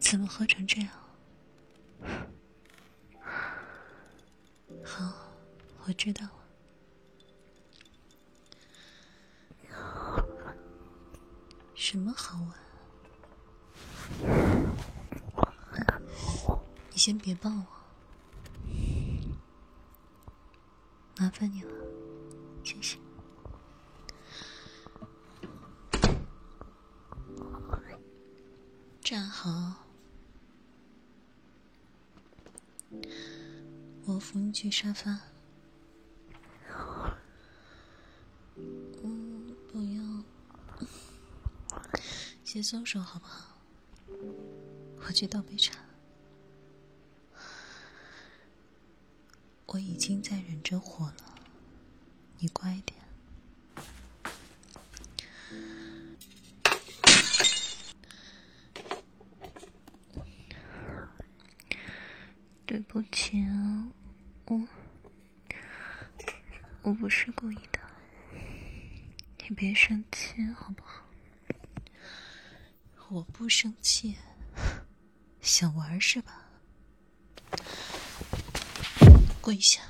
怎么喝成这样？好，我知道了。什么好玩？你先别抱我，麻烦你了，谢谢。站好，我扶你去沙发。不要，先松手好不好？我去倒杯茶。我已经在忍着火了，你乖一点。对不起啊，我不是故意的，你别生气好不好？我不生气，想玩是吧？跪下，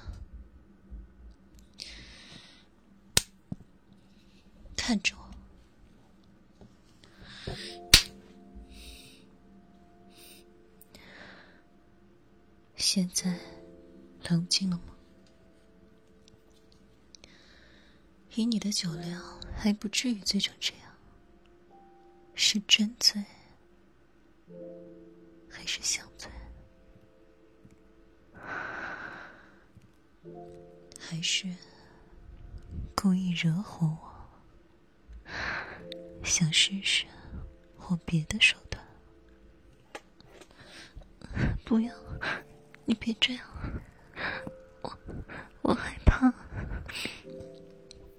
看着我，现在冷静了吗？以你的酒量还不至于醉成这样，是真醉还是想醉？还是故意惹火我，想试试我别的手段？不要，你别这样，我害怕。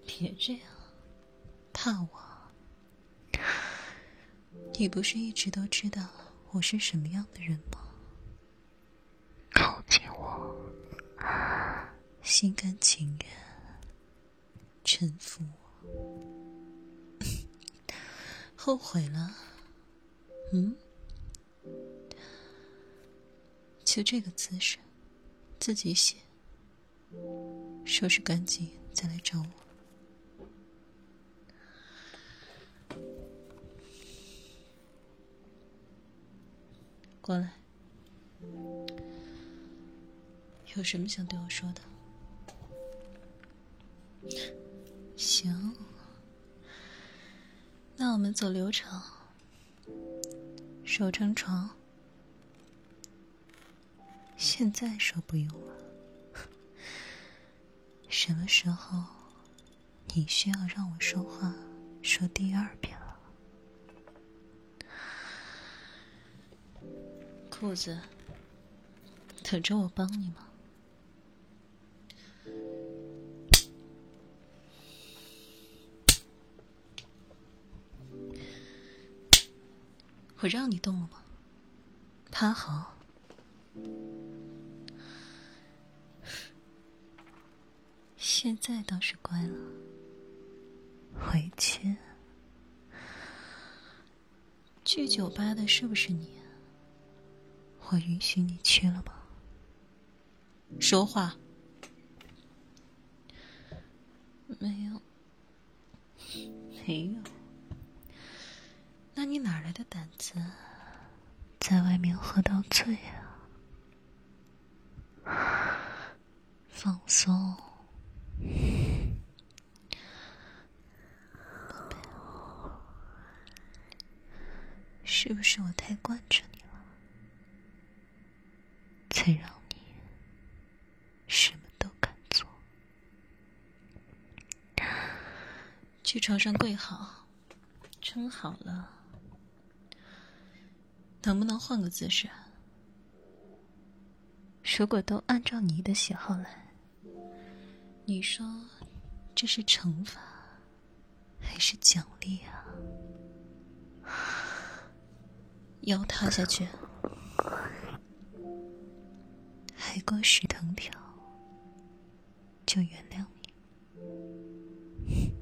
别这样，怕我？你不是一直都知道我是什么样的人吗？靠近我，心甘情愿臣服我。后悔了？就这个姿势自己写，收拾干净再来找我。过来，有什么想对我说的？行，那我们走流程，手撑床，现在手不用了。什么时候你需要让我说话说第二遍了？裤子等着我帮你吗？我让你动了吗？趴好，现在倒是乖了。回去。去酒吧的是不是你？我允许你去了吗？说话。没有。那你哪来的胆子在外面喝到醉啊？放松，宝贝，是不是我太惯着你了，才让你什么都敢做？去床上跪好，撑好了。能不能换个姿势？如果都按照你的喜好来，你说这是惩罚还是奖励啊？腰塌下去，挨过屎藤条就原谅你。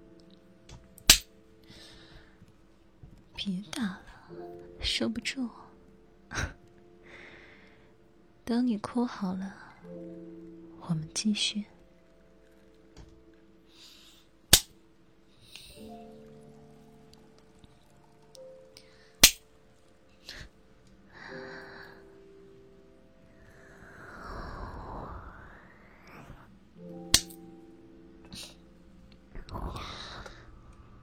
别打了，收不住。等你哭好了，我们继续。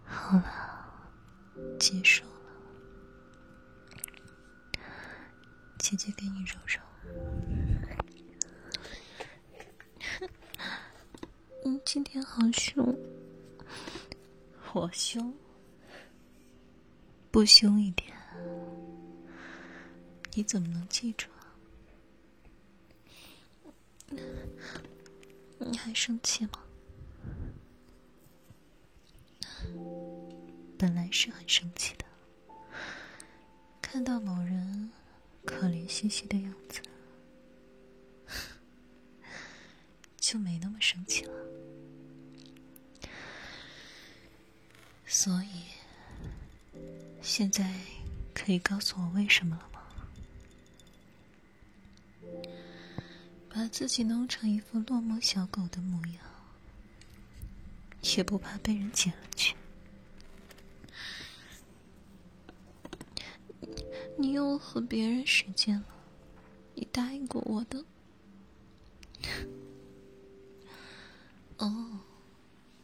好了，结束了，姐姐给你揉揉。你今天好凶。我凶？不凶一点，你怎么能记住啊？你还生气吗？本来是很生气的，看到某人可怜兮兮的样子，就没那么生气了。所以，现在可以告诉我为什么了吗？把自己弄成一副落寞小狗的模样，也不怕被人捡了去。你又和别人实践了你答应过我的。哦，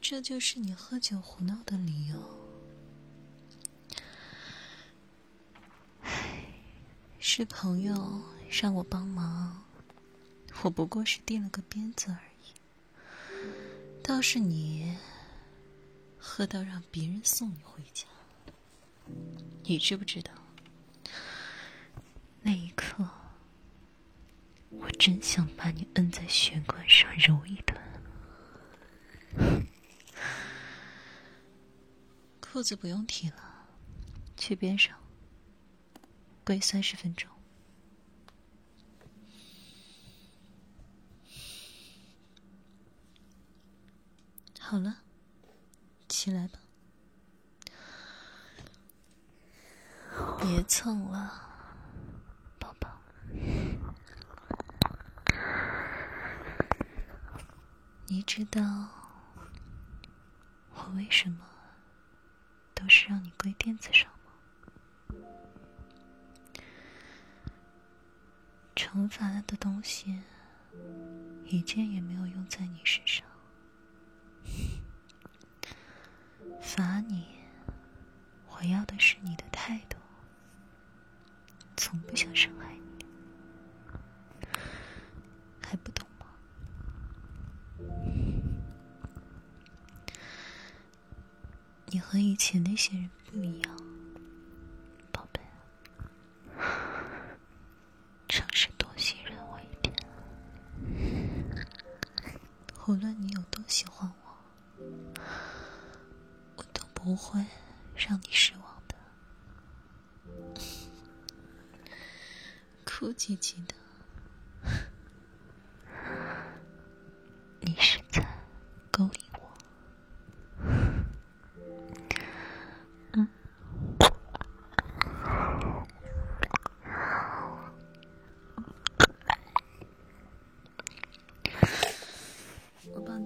这就是你喝酒胡闹的理由。是朋友让我帮忙，我不过是递了个鞭子而已。倒是你喝到让别人送你回家，你知不知道？那一刻，我真想把你摁在玄关上揉一顿。裤子不用提了，去边上，跪30分钟。好了，起来吧，别蹭了。你知道我为什么都是让你跪垫子上吗？惩罚的东西一件也没有用在你身上，罚你，我要的是你的态度，从不想伤害你。还不懂吗？你和以前那些人不一样，宝贝，尝试多信任我一点。无论你有多喜欢我，我都不会让你失望的。哭唧唧的。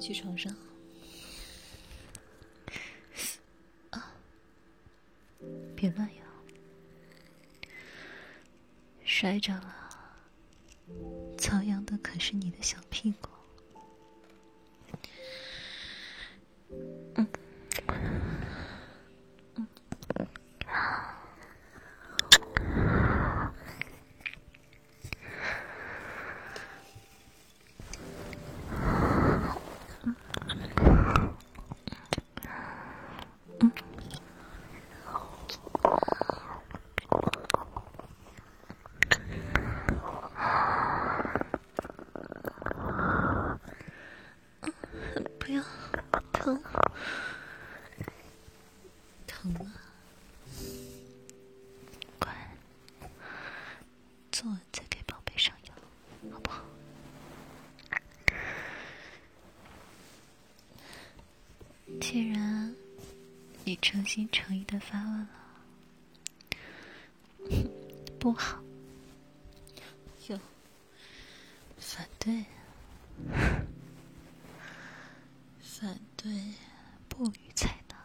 去床上啊！别乱摇，摔着了，遭殃的可是你的小屁股。既然你诚心诚意的发问了，不好，哟，对，反对不予采纳。